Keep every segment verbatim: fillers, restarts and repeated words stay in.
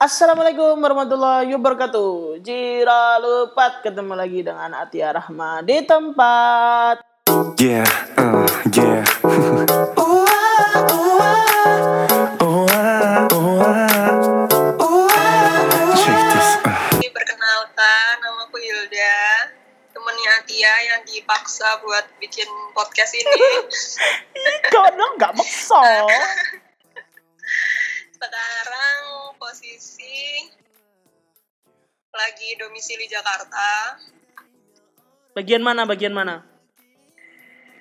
Assalamualaikum warahmatullahi wabarakatuh. Jira lupa ketemu lagi dengan Atia Rahma di tempat. Yeah, uh, yeah. Check this. Perkenalkan, nama aku Yulda, temennya Atia yang dipaksa buat bikin podcast ini. Kau dong nggak maksa. Sekarang posisi lagi domisili Jakarta. Bagian mana? Bagian mana?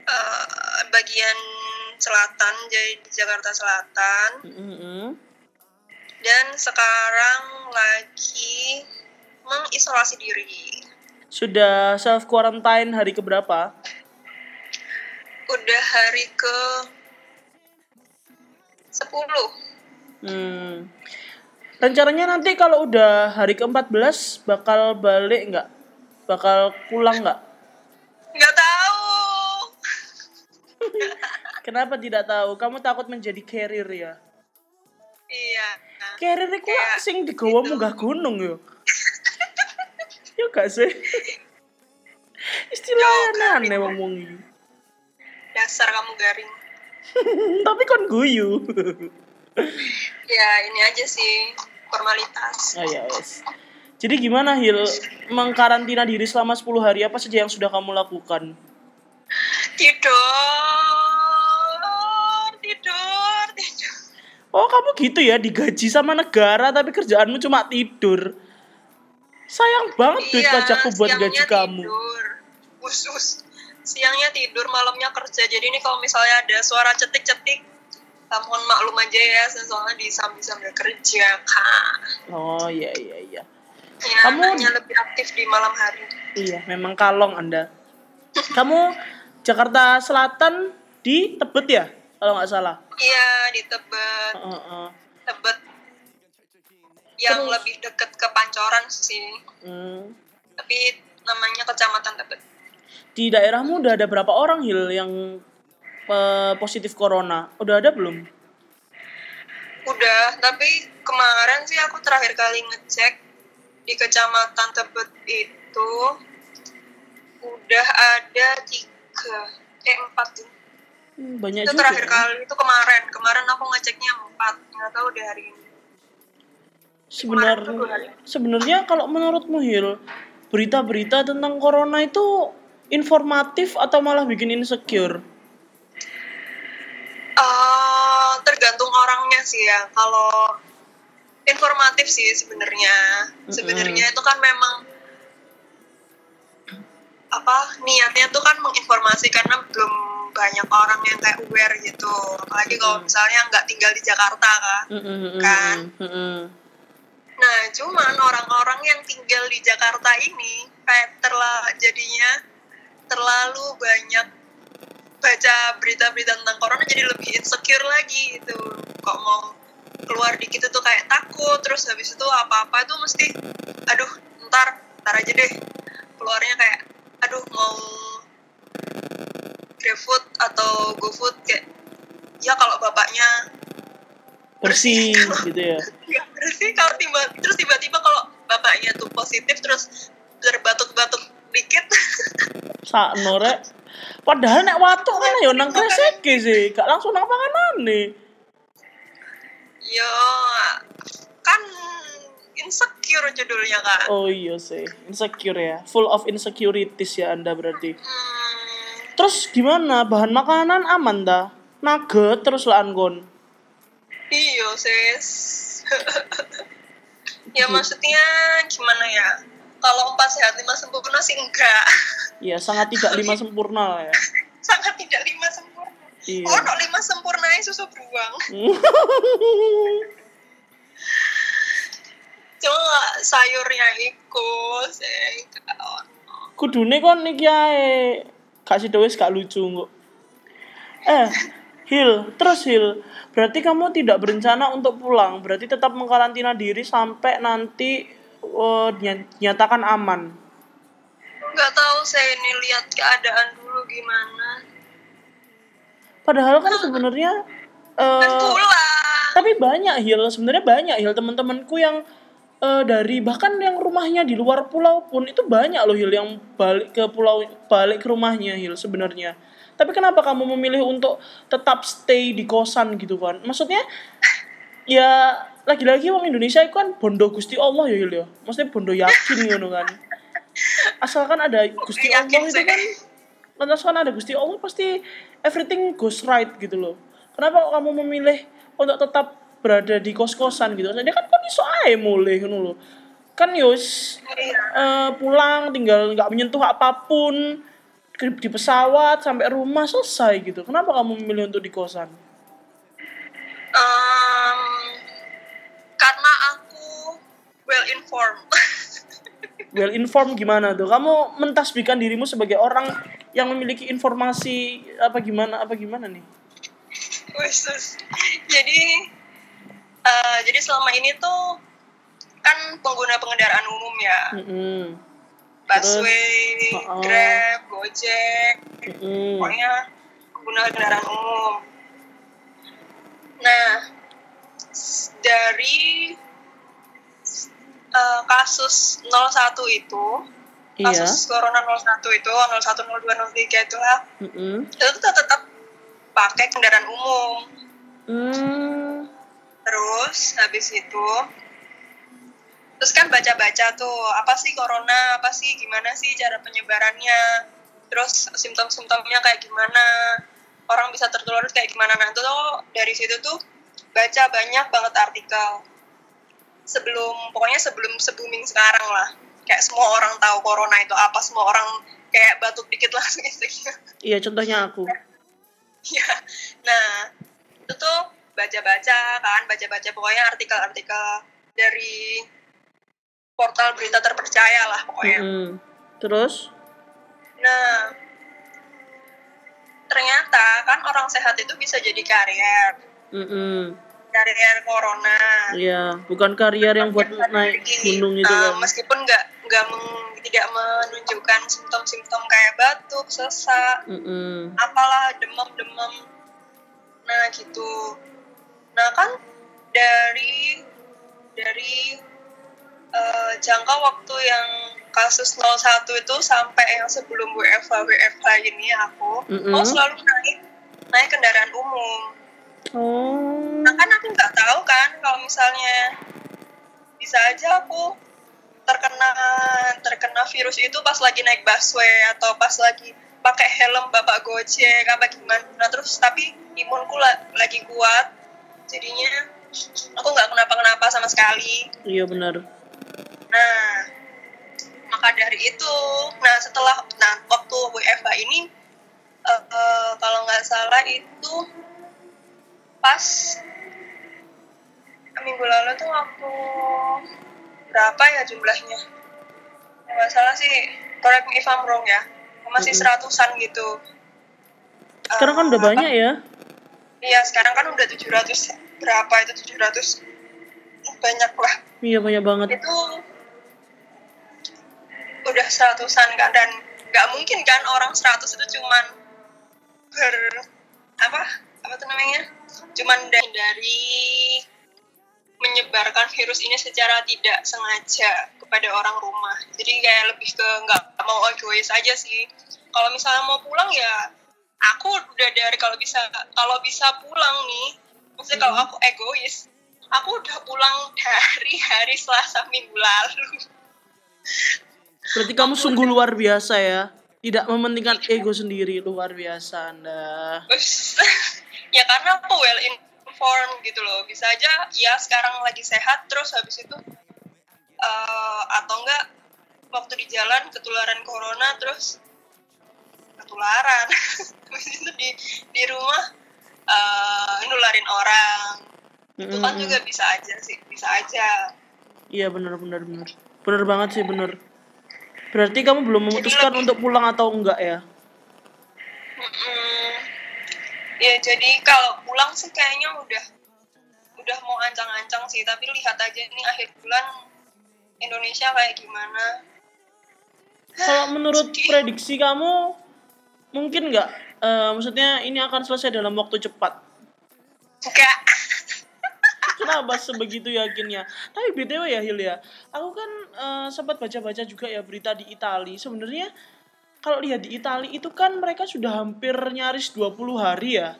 Uh, bagian selatan, jadi di Jakarta Selatan. Mm-hmm. Dan sekarang lagi mengisolasi diri. Sudah self quarantine hari keberapa? Udah hari ke sepuluh. Hmm. Rencananya nanti kalau udah hari keempat belas bakal balik nggak? Bakal pulang nggak? Nggak tahu. Kenapa tidak tahu? Kamu takut menjadi carrier ya? Iya. Nah, carrier itu sing digawa munggah gunung yo. Yo gak sih? Istilahnya aneh wong-wong iki. Dasar kamu garing. Tapi kon guyu. Ya ini aja sih formalitas. Oh ya wes. Jadi gimana Hil, mengkarantina diri selama sepuluh hari apa saja yang sudah kamu lakukan? Tidur, tidur, tidur. Oh kamu gitu ya, digaji sama negara tapi kerjaanmu cuma tidur. Sayang banget duit pajakku buat gaji kamu. Usus, siangnya tidur, malamnya kerja. Jadi ini kalau misalnya ada suara cetik-cetik, mohon maklum aja ya, soalnya di sambil-sambil kerja, Kak. Oh, iya, iya, iya. Ya, kamu lebih aktif di malam hari. Iya, memang kalong Anda. Kamu Jakarta Selatan di Tebet ya? Kalau nggak salah. Iya, di Tebet. Uh, uh, uh. Tebet. Yang terus lebih dekat ke Pancoran sih. Hmm. Tapi namanya Kecamatan Tebet. Di daerahmu udah ada berapa orang, Hil, yang positif corona? Udah ada belum? Udah, tapi kemarin sih aku terakhir kali ngecek di Kecamatan Tebet itu udah ada tiga, eh empat tuh. Hmm, banyak itu juga. Itu terakhir ya? Kali itu kemarin, kemarin aku ngeceknya empat, nggak tahu udah hari ini. Sebenarnya, sebenarnya kalau menurutmu Hil, berita-berita tentang corona itu informatif atau malah bikin insecure? Uh, tergantung orangnya sih ya. Kalau informatif sih sebenarnya, sebenarnya itu kan memang apa niatnya tuh kan menginformasi karena belum banyak orang yang kayak aware gitu. Apalagi kalau misalnya nggak tinggal di Jakarta kan, kan. Nah cuman orang-orang yang tinggal di Jakarta ini kayak terlalu jadinya terlalu banyak baca berita-berita tentang corona jadi lebih insecure lagi gitu. Kok mau keluar dikit itu kayak takut, terus habis itu apa-apa itu mesti aduh ntar, ntar aja deh. Keluarnya kayak aduh mau GrabFood atau GoFood kayak ya kalau bapaknya bersih, bersih gitu ya. Ya bersih kalau tiba terus tiba-tiba kalau bapaknya tuh positif terus berbatuk-batuk dikit. Sak norek. Padahal nek watuk kan ya nang kresek sih, gak langsung nang panganane. Yo, kan insecure judulnya kan. Oh iya sih, insecure ya. Full of insecurities ya Anda berarti. Hmm. Terus gimana? Bahan makanan aman ta? Nugget terus lah anggon. Iya sis. Ya maksudnya gimana ya? Kalau empat sehat lima sempurna sih enggak. Iya sangat tidak lima sempurna ya. Sangat tidak lima sempurna. Iya. Oh no lima sempurnanya susu beruang. Coba sayurnya ikut. Kudune kon iki ae. Gak sido wis gak lucu kok. Eh Hil, terus Hil, berarti kamu tidak berencana untuk pulang. Berarti tetap mengkarantina diri sampai nanti oh, nyatakan aman. Nggak tahu saya ini lihat keadaan dulu gimana. Padahal kan sebenarnya. Kan uh, pulang. Tapi banyak Hil, sebenarnya banyak Hil, teman-temanku yang uh, dari bahkan yang rumahnya di luar pulau pun itu banyak loh Hil yang balik ke pulau, balik ke rumahnya Hil sebenarnya. Tapi kenapa kamu memilih untuk tetap stay di kosan gitu kan? Maksudnya ya lagi-lagi orang Indonesia itu kan bondo Gusti Allah ya Hil ya. Maksudnya bondo yakin gitu kan. Asalkan ada Gusti Allah itu kan, asalkan ada Gusti Allah pasti everything goes right gitu loh. Kenapa kamu memilih untuk tetap berada di kos-kosan gitu? Dia kan kan iso ae mulih ngono lho. Kan yos uh, pulang tinggal enggak menyentuh apapun. Di pesawat sampai rumah selesai gitu. Kenapa kamu memilih untuk di kosan? Um, karena aku well informed. Well informed gimana tuh? Kamu mentasbihkan dirimu sebagai orang yang memiliki informasi apa gimana apa gimana nih? Khusus. Jadi uh, jadi selama ini tuh kan pengguna kendaraan umum ya. Mm-hmm. Busway, oh. Grab, Gojek, mm. pokoknya pengguna kendaraan umum. Nah, dari uh, kasus nol satu itu, iya. kasus Corona nol satu itu, nol satu, nol dua, nol tiga itu lah, mm-hmm. itu tetap, tetap pakai kendaraan umum. Mm. Terus habis itu. Terus kan baca-baca tuh, apa sih corona, apa sih, gimana sih cara penyebarannya, terus simptom-simptomnya kayak gimana, orang bisa tertular kayak gimana. Nah itu tuh, dari situ tuh baca banyak banget artikel. Sebelum, pokoknya sebelum se-booming sekarang lah. Kayak semua orang tahu corona itu apa, semua orang kayak batuk dikit langsung istilahnya. Iya, contohnya aku. Iya, nah itu tuh baca-baca kan, baca-baca pokoknya artikel-artikel dari portal berita terpercaya lah pokoknya. Mm-hmm. Terus? Nah, ternyata kan orang sehat itu bisa jadi karier. Mm-hmm. Karier corona. Iya, bukan karier yang buat naik gunung itu kan. Uh, meskipun nggak nggak meng, tidak menunjukkan simptom-simptom kayak batuk, sesak, mm-hmm. apalah demam-demam. Nah gitu. Nah kan dari dari Uh, jangka waktu yang kasus nol satu itu sampai yang sebelum W F H W F H ini aku, mm-hmm. aku selalu naik naik kendaraan umum. Oh. Nah kan aku nggak tahu kan kalau misalnya bisa aja aku terkena terkena virus itu pas lagi naik busway atau pas lagi pakai helm bapak Gojek apa gimana. Nah terus tapi imunku la- lagi kuat, jadinya aku nggak kenapa-kenapa sama sekali. Iya benar. Nah, maka dari itu, nah setelah nah waktu W F H ini, uh, uh, kalau nggak salah itu pas minggu lalu tuh waktu berapa ya jumlahnya? Nggak salah sih, correct me if I'm wrong ya, masih seratusan gitu. Sekarang kan udah uh, banyak ya? Iya, sekarang kan udah tujuh ratus berapa itu tujuh ratus banyak lah. Iya banyak banget. Itu udah seratusan kan, dan nggak mungkin kan orang seratus itu cuman ber apa apa tuh namanya cuman dari menyebarkan virus ini secara tidak sengaja kepada orang rumah. Jadi kayak lebih ke nggak mau egois aja sih. Kalau misalnya mau pulang ya aku udah dari kalau bisa kalau bisa pulang nih. Maksudnya kalau aku egois, aku udah pulang dari hari Selasa minggu lalu. Berarti kamu aku sungguh udah... luar biasa ya. Tidak mementingkan ego sendiri. Luar biasa Anda. Ya karena aku well informed gitu loh. Bisa aja ya sekarang lagi sehat. Terus habis itu uh, atau enggak waktu di jalan ketularan corona. Terus ketularan habis itu di, di rumah uh, nularin orang. Itu kan juga bisa aja sih, bisa aja. Iya benar benar benar. Benar banget sih benar. Berarti kamu belum memutuskan lebih... untuk pulang atau enggak ya? Mm-mm. Ya jadi kalau pulang sih kayaknya udah udah mau ancang-ancang sih, tapi lihat aja ini akhir bulan Indonesia kayak gimana. Kalau menurut jadi... prediksi kamu mungkin enggak? Uh, maksudnya ini akan selesai dalam waktu cepat. Enggak. Kenapa sebegitu yakinnya? Tapi B T W ya Hil ya, aku kan uh, sempat baca-baca juga ya berita di Italia. Sebenarnya kalau lihat di Italia itu kan mereka sudah hampir nyaris dua puluh hari ya,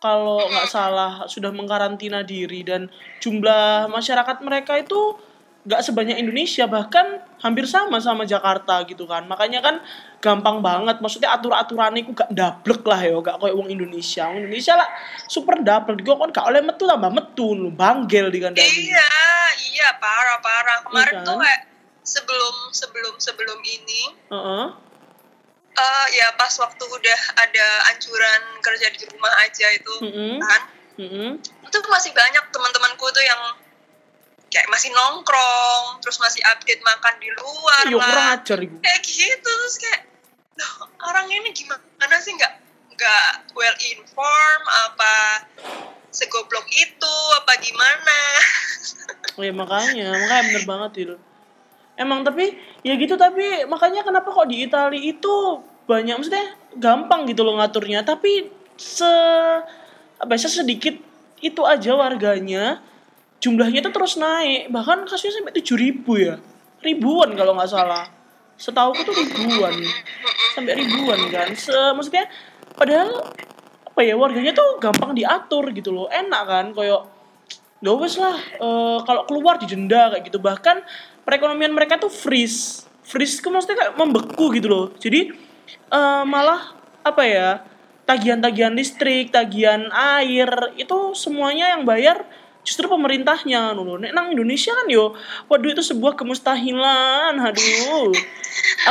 kalau nggak salah sudah mengkarantina diri, dan jumlah masyarakat mereka itu nggak sebanyak Indonesia, bahkan hampir sama sama Jakarta gitu kan. Makanya kan gampang banget, maksudnya atur-aturannya ku gak dablek lah ya, gak kayak wong Indonesia. Wong Indonesia lah super dablek, gua kan gak oleh metu tambah metu, banggel di kandang. Iya, iya parah-parah. Kemarin iya kan? Tuh kayak sebelum sebelum sebelum ini. Uh-uh. Uh, ya pas waktu udah ada anjuran kerja di rumah aja itu mm-hmm. kan. Mm-hmm. Itu masih banyak teman-temanku tuh yang kayak masih nongkrong, terus masih update makan di luar Yo, lah. Kayak gitu, terus kayak, loh, orang ini gimana sih, nggak nggak well informed, apa segoblok itu, apa gimana? Oh ya makanya, makanya bener banget itu. Emang tapi, ya gitu, tapi makanya kenapa kok di Italia itu banyak, maksudnya gampang gitu loh ngaturnya, tapi se, biasa sedikit itu aja warganya, jumlahnya itu terus naik, bahkan kasusnya sampai tujuh ribu ya, ribuan kalau nggak salah, setauku tuh ribuan, sampai ribuan kan. Se, maksudnya padahal apa ya, warganya tuh gampang diatur gitu loh, enak kan, koyo nggak wes lah, e, kalau keluar didenda kayak gitu, bahkan perekonomian mereka tuh freeze, freeze itu maksudnya kayak membeku gitu loh, jadi e, malah apa ya, tagihan-tagihan listrik, tagihan air itu semuanya yang bayar justru pemerintahnya nulo. Nek nang Indonesia kan yo, waduh itu sebuah kemustahilan. Aduh,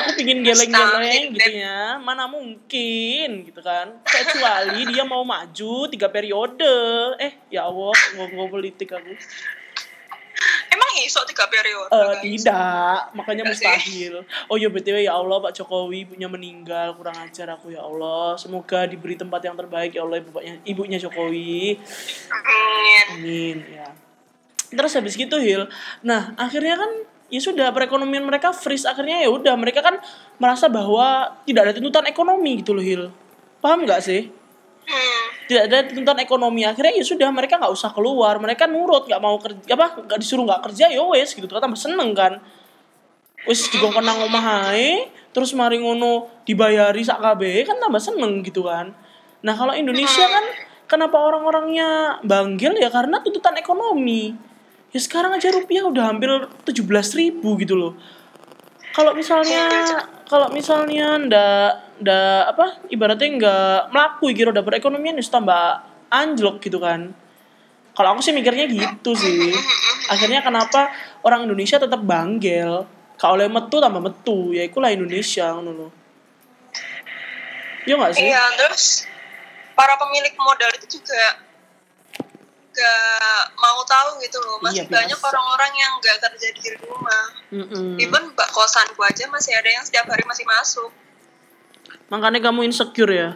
aku pingin geleng-geleng gitu ya, mana mungkin gitu kan. Kecuali dia mau maju tiga periode. Eh, ya Allah, ngomong politik aku. Emang iso tiga periode? Uh, tidak, makanya tidak mustahil. Sih. Oh ya B T W ya Allah, Pak Jokowi ibunya meninggal, kurang ajar aku ya Allah. Semoga diberi tempat yang terbaik ya Allah bapaknya, ibunya Jokowi. Amin ya. Terus habis gitu Hil, nah akhirnya kan ya sudah perekonomian mereka freeze, akhirnya ya udah mereka kan merasa bahwa tidak ada tuntutan ekonomi gitu loh Hil, paham nggak sih? Hmm. Tidak ada tuntutan ekonomi, akhirnya ya sudah mereka nggak usah keluar, mereka nurut, nggak mau kerja, apa nggak disuruh nggak kerja ya wes gitu kan, tambah seneng kan, wes juga kenang omahae terus mari ngono dibayari sak kabeh kan tambah seneng gitu kan. Nah kalau Indonesia kan kenapa orang-orangnya banggel ya, karena tuntutan ekonomi ya, sekarang aja rupiah udah hampir tujuh belas ribu gitu loh. Kalau misalnya kalau misalnya ndak ndak apa ibaratnya nggak melaku gitu, roda perekonomian itu tambah anjlok gitu kan. Kalau aku sih mikirnya gitu sih. Akhirnya kenapa orang Indonesia tetap banggel? Kalau oleh metu tambah metu, ya ikulah Indonesia ngono lho. Iya enggak sih? Iya, terus para pemilik modal itu juga gak mau tahu gitu loh, masih iya, banyak orang-orang yang gak kerja di rumah. Mm-mm. Even mbak kosanku aja masih ada yang setiap hari masih masuk. Makanya kamu insecure ya?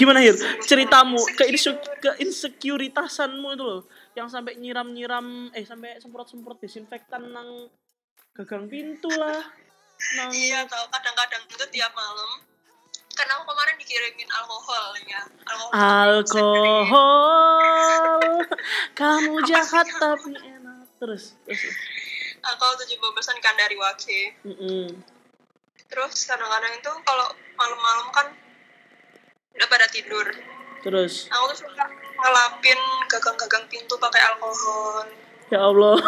Gimana Hil? Ceritamu insecure. ke insecureitasanmu itu loh, yang sampai nyiram-nyiram, eh sampai semprot-semprot disinfektan nang gagang pintu lah. Nang... Iya tau, kadang-kadang itu tiap malam. Karena aku kemarin dikirimin alkohol ya. Alkohol. alkohol. Kamu jahat tapi enak. Terus. terus. Alkohol tujuh belas persen kan dari Wage. Mm-hmm. Terus kadang-kadang itu kalau malam-malam kan udah pada tidur. Terus. Aku tuh suka ngelapin gagang-gagang pintu pakai alkohol. Ya Allah.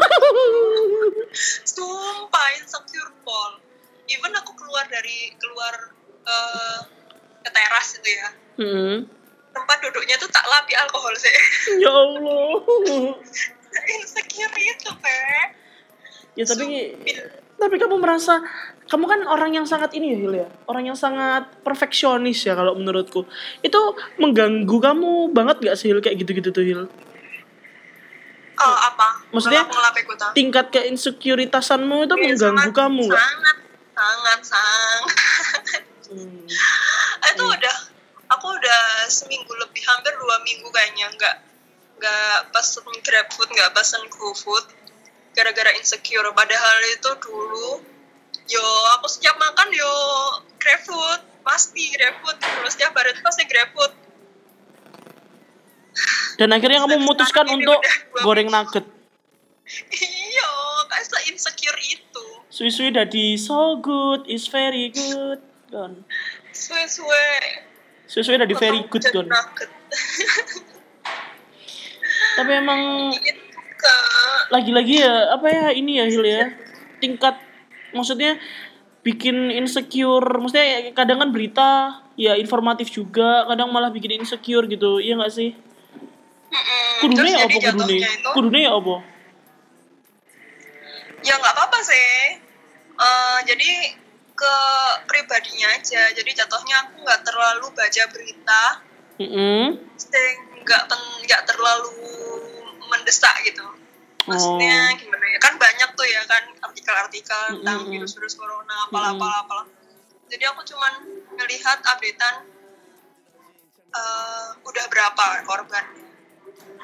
Sumpah insecure pol. Even aku keluar dari keluar Uh, ke teras itu ya, mm-hmm. tempat duduknya tuh tak lapi alkohol sih. Ya Allah. Insecure itu Pak. Ya tapi Sumpil. Tapi kamu merasa kamu kan orang yang sangat ini ya Hil ya, orang yang sangat perfeksionis ya kalau menurutku. Itu mengganggu kamu banget gak sih Hil kayak gitu-gitu tuh Hil? Oh apa? Maksudnya tingkat keinsecureitasanmu itu ya, mengganggu sangat, kamu nggak? Sangat sangat sangat. Hmm. Itu hmm. udah aku udah seminggu lebih, hampir dua minggu kayaknya nggak nggak pesen GrabFood, nggak pesen GoFood gara-gara insecure. Padahal itu dulu yo aku setiap makan yo GrabFood, pasti GrabFood terus, setiap hari pasti GrabFood. Dan akhirnya kamu memutuskan untuk goreng nugget. Iya, gak se-insecure itu. Sui-sui dadi so good, is very good. Don. Sui-sui. Sui-sui dadi very good, Don. Tapi emang lagi-lagi ya, apa ya ini ya Hil ya. Tingkat maksudnya bikin insecure, maksudnya kadang kan berita ya informatif juga, kadang malah bikin insecure gitu, iya nggak sih? Mm-hmm. Kudune ya apa kudune? Kudune ya apa? Ya nggak apa-apa sih. Uh, jadi ke pribadinya aja. Jadi jatuhnya aku nggak terlalu baca berita, mm-hmm. nggak pen- nggak terlalu mendesak gitu. Maksudnya oh. gimana ya, kan banyak tuh ya kan artikel-artikel tentang mm-hmm. virus-virus corona apalah-apalah-apalah. Jadi aku cuman melihat updatean uh, udah berapa korban,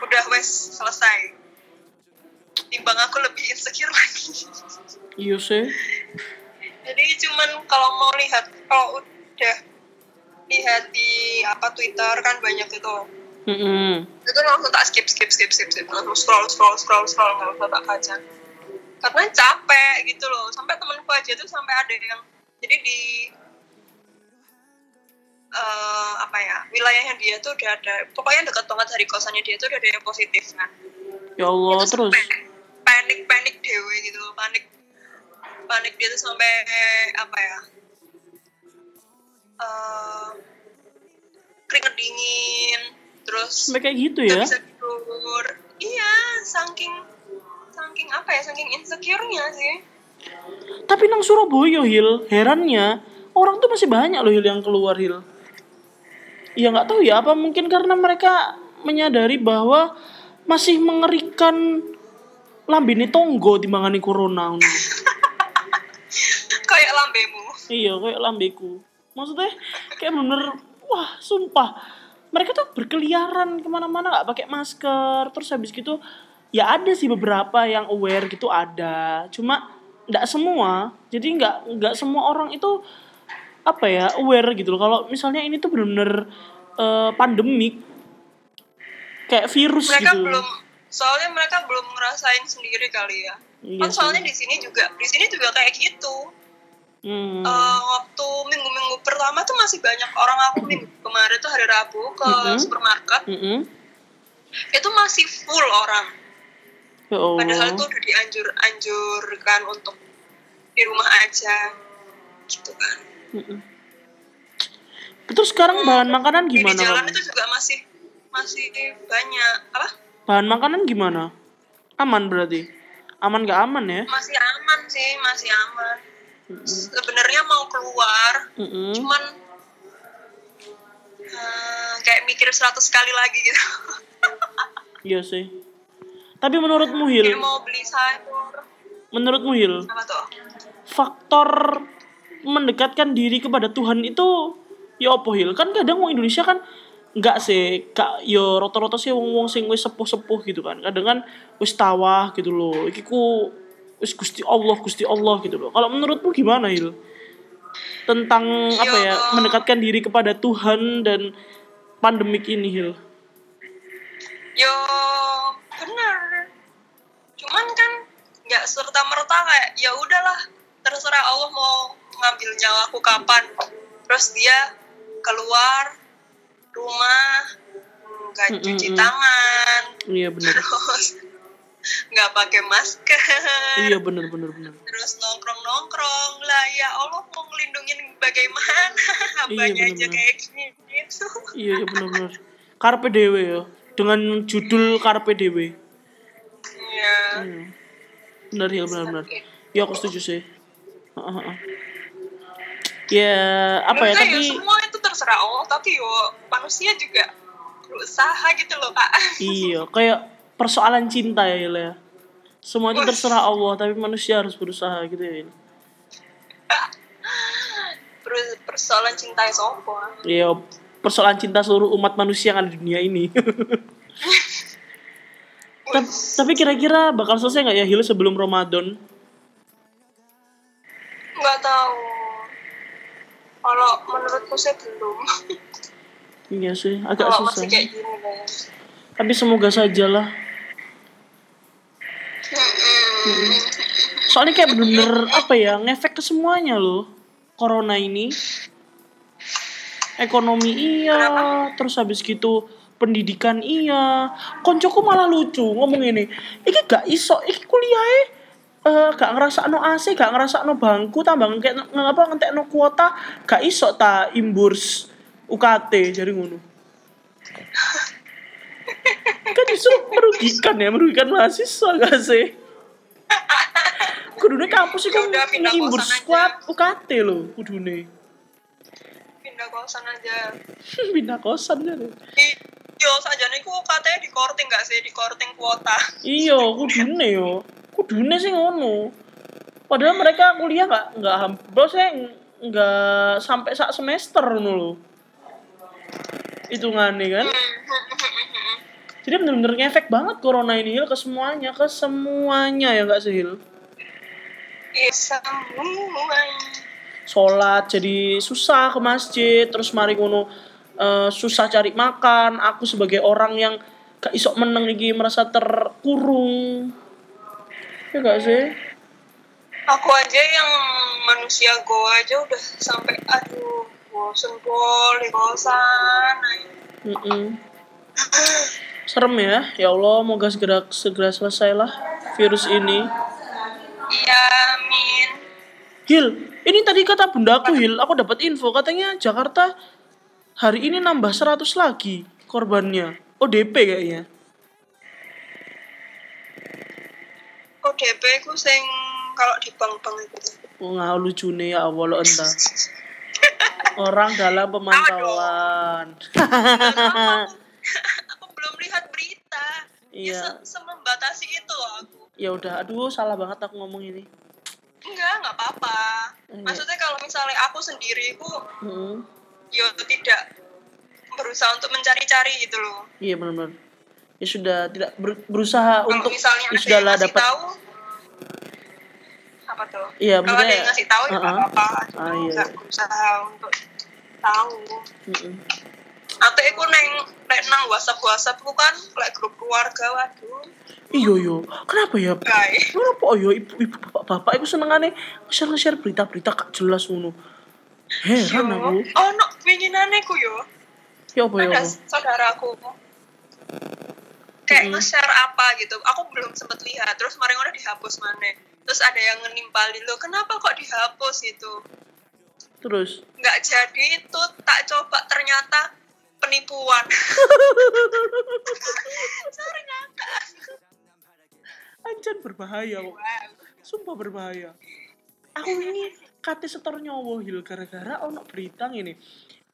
udah wes selesai. Timbang aku lebih insecure lagi. Iya sih. Jadi cuman kalau mau lihat, kalau udah lihat di apa Twitter kan banyak itu. Mm-hmm. Itu langsung tak skip skip skip skip skip langsung scroll scroll scroll scroll nggak usah tak baca karena capek gitu loh. Sampai temanku aja tuh sampai ada yang jadi di uh, apa ya wilayahnya dia tuh udah ada, pokoknya dekat banget dari kosannya dia tuh udah ada yang positif kan. Ya Allah itu terus panik panik dewe gitu, panik panik dia tuh sampai apa ya uh, keringet dingin. Terus sampai kayak gitu ya? Gak bisa tidur. Iya, saking saking apa ya, saking insecure-nya sih. Tapi nang Surabaya Hil, herannya orang tuh masih banyak loh Hil yang keluar Hil. Ya nggak tahu ya, apa mungkin karena mereka menyadari bahwa masih mengerikan lambene tonggo timbangane corona. Kayak lambemu. Iya, kayak lambeku. Maksudnya kayak bener, wah sumpah. Mereka tuh berkeliaran kemana-mana gak pakai masker. Terus habis gitu ya ada sih beberapa yang aware gitu ada, cuma gak semua. Jadi gak, gak semua orang itu apa ya aware gitu loh. Kalau misalnya ini tuh benar-benar uh, pandemik kayak virus mereka gitu. Belum, soalnya mereka belum ngerasain sendiri kali ya. Iya, kan soalnya di sini juga, di sini juga kayak gitu. Hmm. Uh, waktu minggu-minggu pertama tuh masih banyak orang, aku minggu kemarin tuh hari Rabu ke mm-hmm. supermarket mm-hmm. itu masih full orang. Oh. Padahal tuh udah dianjur-anjurkan untuk di rumah aja gitu kan. Mm-hmm. Terus sekarang hmm, bahan makanan gimana? Di jalan kamu? Itu juga masih masih banyak apa? Bahan makanan gimana? Aman berarti? Aman nggak aman ya? Masih aman sih, masih aman. Mm-hmm. Sebenarnya mau keluar, mm-hmm. cuman uh, kayak mikir seratus kali lagi gitu. Iya sih. Tapi menurutmu Hil? Mau beli sayur. Menurutmu Hil? Apa tuh? Faktor mendekatkan diri kepada Tuhan itu ya apa Hil? Kan kadang wong Indonesia kan enggak sih, kak yo rata-rata sih wong-wong sing wis sepuh-sepuh gitu kan. Kadang kan wis tawah gitu loh. Iki ku Us Gusti Allah, Gusti Allah gitu loh. Kalau menurutmu gimana Hil? Tentang ya, apa ya, mendekatkan diri kepada Tuhan dan pandemik ini Hil? Yo, benar. Cuman kan enggak serta-merta kayak ya udahlah, terserah Allah mau ngambil nyawaku kapan. Terus dia keluar rumah enggak cuci tangan. Iya benar. Terus nggak pakai masker. Iya benar benar benar. Terus nongkrong nongkrong lah ya Allah mau ngelindungin bagaimana hambanya iya, aja kayak gini gitu. Iya iya benar benar. Carpe Dewe ya dengan judul Carpe Dewe. Iya. Hmm. Benar ya benar benar. Ya aku setuju sih. Uh-huh. Ya apa ya, ya tapi ya, semua itu terserah Allah tapi yo manusia juga berusaha gitu loh kak. Iya kayak persoalan cinta ya Hil ya. Semua itu terserah Allah, tapi manusia harus berusaha gitu ya Hil. Persoalan cinta ya sopo. Iya, persoalan cinta seluruh umat manusia yang ada di dunia ini. Tapi kira-kira bakal selesai gak ya Hil sebelum Ramadan? Gak tahu. Kalau menurutku sih belum. Iya sih, agak susah. Kalau masih kayak gini guys. Tapi semoga sajalah. Mm-mm. Soalnya kayak bener apa ya, ngefek ke semuanya loh. Corona ini, ekonomi iya, terus habis gitu pendidikan iya. Koncoku malah lucu ngomong ini. Iki gak iso, iki kuliahnya Uh, gak ngerasa no A C, gak ngerasa no bangku, tambah nge- nge- ngapa ngetek no kuota, gak iso ta imburs U K T, jadi ngono. Kan justru merugikan ya, merugikan mahasiswa gak sih? Kudune kampus itu ngimburs kuat U K T loh, kudune. Pindah kosan aja. Pindah kosan aja deh. Iya, sajane iku U K T di korting gak sih, di korting kuota. Iya, kudune yo. Kudunya sih ngono. Padahal mereka kuliah gak, gak hampir, saya gak sampai sak semester ngono loh. Hitungannya kan. Jadi bener-bener ngefek banget corona ini Hil, ke semuanya, ke semuanya ya gak sih Hil? Iya semuanya. Sholat jadi susah ke masjid, terus mari ngono uh, susah cari makan. Aku sebagai orang yang gak isok meneng lagi merasa terkurung. Ya gak sih? Aku aja yang manusia goa aja udah sampai aduh bosen pol di kosan. Serem ya, ya Allah moga segera segera selesai lah virus ini. Iya, amin. Hil, ini tadi kata bundaku Hil, aku dapat info katanya Jakarta hari ini nambah seratus lagi korbannya. O D P kayaknya. O D P ku sing kalau di bank-bank itu. Oh, ngau lucune ya Allah lo entah. Orang dalam pemantauan. Aku belum lihat berita. Iya. Ya, membatasi itu loh aku. Ya udah, aduh salah banget aku ngomong ini. Enggak, enggak apa-apa. Enggak. Maksudnya kalau misalnya aku sendiri ku heeh. Hmm. Ya tidak berusaha untuk mencari-cari gitu loh. Iya, benar-benar. Ya sudah tidak ber- berusaha kalau untuk ya sudahlah dapat tahu apa tuh ya, kalau ada yang ngasih tahu uh-uh. ya apa apa ah, iya. Berusaha untuk tahu mm-hmm. Atau aku neng neng WhatsApp WhatsApp aku kan kayak grup keluarga waduh iyo yo kenapa ya kenapa yo ibu ibu bapak bapak aku senengane share share berita berita gak jelas ngono heran aku oh no pinginane ku yo yo apa yo ada saudaraku kayak mm-hmm. nge-share apa gitu, aku belum sempat lihat, terus kemarin udah dihapus mana, terus ada yang ngenimpalin lo, kenapa kok dihapus itu? Terus? Nggak jadi itu, tak coba ternyata penipuan. Sorry ngakak. Anjan berbahaya kok, sumpah berbahaya. Aku ini kate setor nyowo Hil, gara-gara ono berita ini.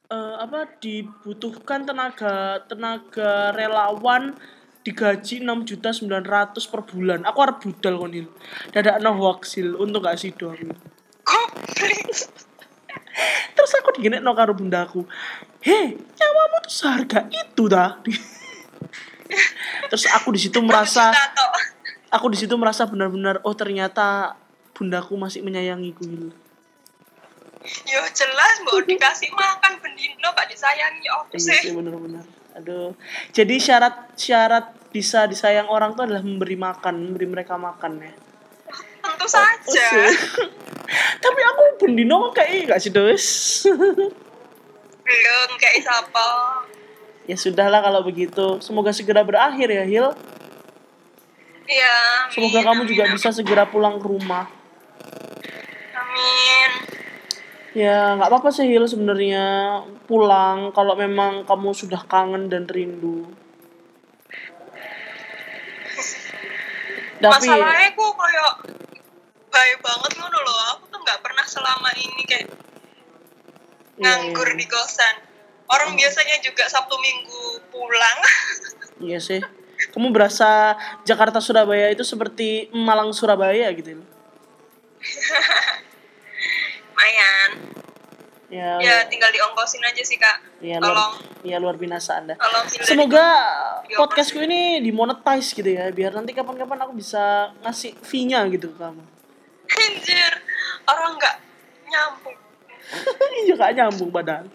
Uh, apa dibutuhkan tenaga tenaga relawan digaji enam juta sembilan ratus per bulan. Aku arep budal kon iki. Dadakno hoaxil untuk gak sido aku. Terus aku digenekno karo bundaku. He, nyawamu tuh seharga itu dah. Terus aku di situ merasa aku di situ merasa benar-benar oh ternyata bundaku masih menyayangiku gitu. Yo jelas mbok dikasih makan bendino gak disayangi opo sih. Bener-bener. Aduh. Jadi syarat-syarat bisa disayang orang itu adalah memberi makan, memberi mereka makan ya. Tentu saja. Tapi aku bendino kayak gak sih Dos. Belum kayak siapa. Ya sudahlah kalau begitu. Semoga segera berakhir ya Hil. Iya. Semoga kamu juga bisa segera pulang ke rumah. Amin. Ya, nggak apa-apa sih Hil sebenarnya pulang kalau memang kamu sudah kangen dan rindu. Tapi masalahnya aku kayak baik banget ngono loh, aku tuh nggak pernah selama ini kayak nganggur yeah. di kosan. Orang biasanya juga Sabtu Minggu pulang. Iya sih. Kamu berasa Jakarta Surabaya itu seperti Malang Surabaya gitu. Lumayan. Ya, ya tinggal diongkosin aja sih Kak. Ya, tolong. Iya luar binasa Anda. Semoga di- podcastku ini dimonetize gitu ya, biar nanti kapan-kapan aku bisa ngasih fee-nya gitu ke kamu. Anjir, orang nggak nyambung. Iya nggak nyambung badan.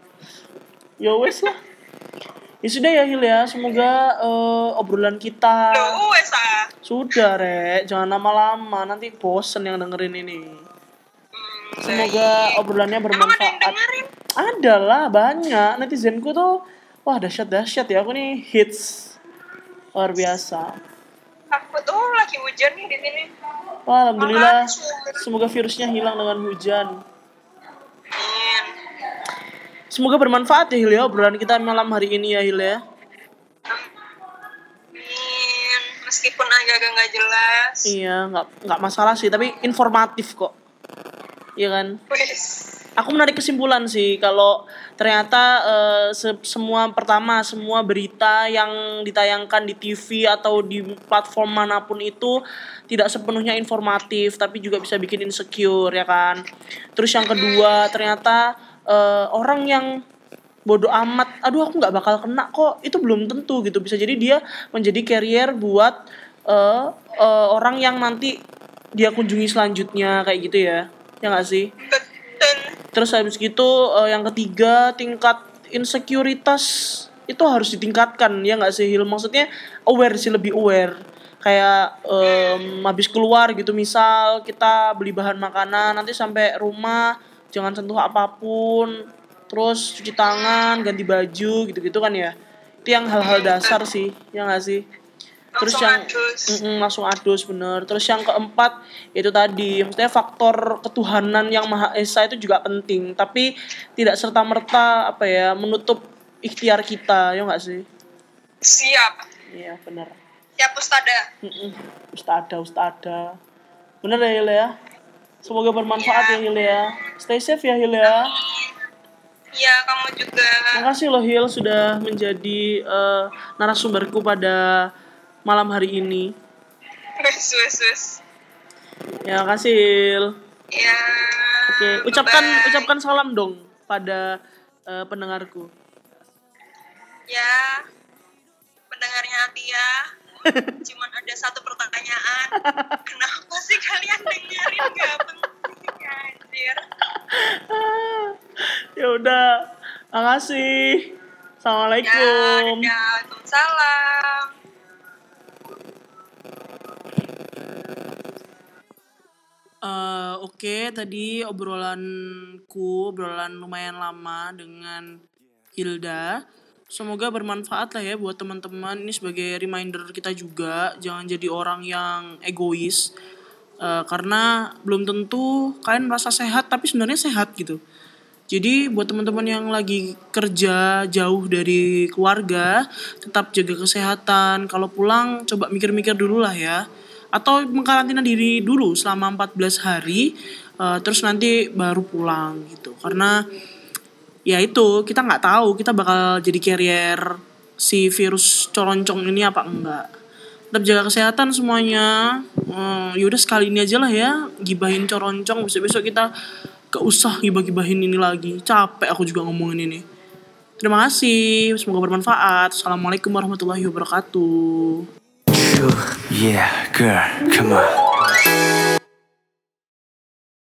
Ya wes lah. Ya sudah ya Hil ya, semoga uh, obrolan kita Loh, uh, sudah Rek, jangan lama-lama, nanti bosen yang dengerin ini. hmm, Semoga obrolannya bermanfaat. Ada lah, banyak, netizenku tuh wah dahsyat-dahsyat ya, aku nih hits luar biasa. Aku tuh lagi hujan nih di sini. Wah, alhamdulillah, semoga virusnya hilang dengan hujan. Semoga bermanfaat ya Hil ya, obrolan kita malam hari ini ya Hil ya. Amin. Meskipun agak-agak gak jelas. Iya, gak, gak masalah sih, tapi informatif kok. Iya kan? Please. Aku menarik kesimpulan sih, kalau ternyata uh, se- semua pertama, semua berita yang ditayangkan di T V atau di platform manapun itu tidak sepenuhnya informatif, tapi juga bisa bikin insecure ya kan. Terus yang kedua, ternyata Uh, orang yang bodoh amat, aduh aku nggak bakal kena kok, itu belum tentu gitu, bisa jadi dia menjadi carrier buat uh, uh, orang yang nanti dia kunjungi selanjutnya kayak gitu ya, ya nggak sih? Terus habis gitu uh, yang ketiga, tingkat insekuritas itu harus ditingkatkan ya nggak sih Hil, maksudnya aware sih, lebih aware. Kayak um, habis keluar gitu, misal kita beli bahan makanan, nanti sampai rumah jangan sentuh apapun, terus cuci tangan, ganti baju, gitu-gitu kan ya. Itu yang hal-hal dasar sih, ya nggak sih? Terus langsung yang adus. Langsung adus, bener. Terus yang keempat, itu tadi, maksudnya faktor ketuhanan yang Maha Esa itu juga penting, tapi tidak serta-merta, apa ya, menutup ikhtiar kita, ya nggak sih? Siap. Iya, bener. Siap, Ustada. Mm-mm. Ustada, Ustada. Bener ya, Hila ya? Semoga bermanfaat ya, ya Hil ya. Stay safe ya Hil ya. Iya, kamu juga. Makasih loh Hil sudah menjadi uh, narasumberku pada malam hari ini. Wes wes wes. Ya, makasih Hil. Iya. Oke, okay. ucapkan bye. ucapkan salam dong pada uh, pendengarku. Ya. Pendengarnya Atia. Cuma ada satu pertanyaan. Kenapa sih kalian dengerin gak penting anjir? Ya udah. Makasih. Assalamualaikum. Ya, waalaikumsalam. Uh, Oke, okay, tadi obrolanku, obrolan lumayan lama dengan Hilda. Semoga bermanfaat lah ya buat teman-teman. Ini sebagai reminder kita juga, jangan jadi orang yang egois. Uh, karena belum tentu kalian merasa sehat, tapi sebenarnya sehat gitu. Jadi buat teman-teman yang lagi kerja jauh dari keluarga, tetap jaga kesehatan. Kalau pulang, coba mikir-mikir dulu lah ya. Atau mengkarantina diri dulu selama empat belas hari, uh, terus nanti baru pulang gitu. Karena ya itu, kita nggak tahu kita bakal jadi carrier si virus coroncong ini apa enggak. Tetap jaga kesehatan semuanya. hmm, Yaudah sekali ini aja lah ya, gibahin coroncong. Besok-besok kita gak usah gibah-gibahin ini lagi. Capek aku juga ngomongin ini. Terima kasih, semoga bermanfaat. Assalamualaikum warahmatullahi wabarakatuh. Yeah girl, come on.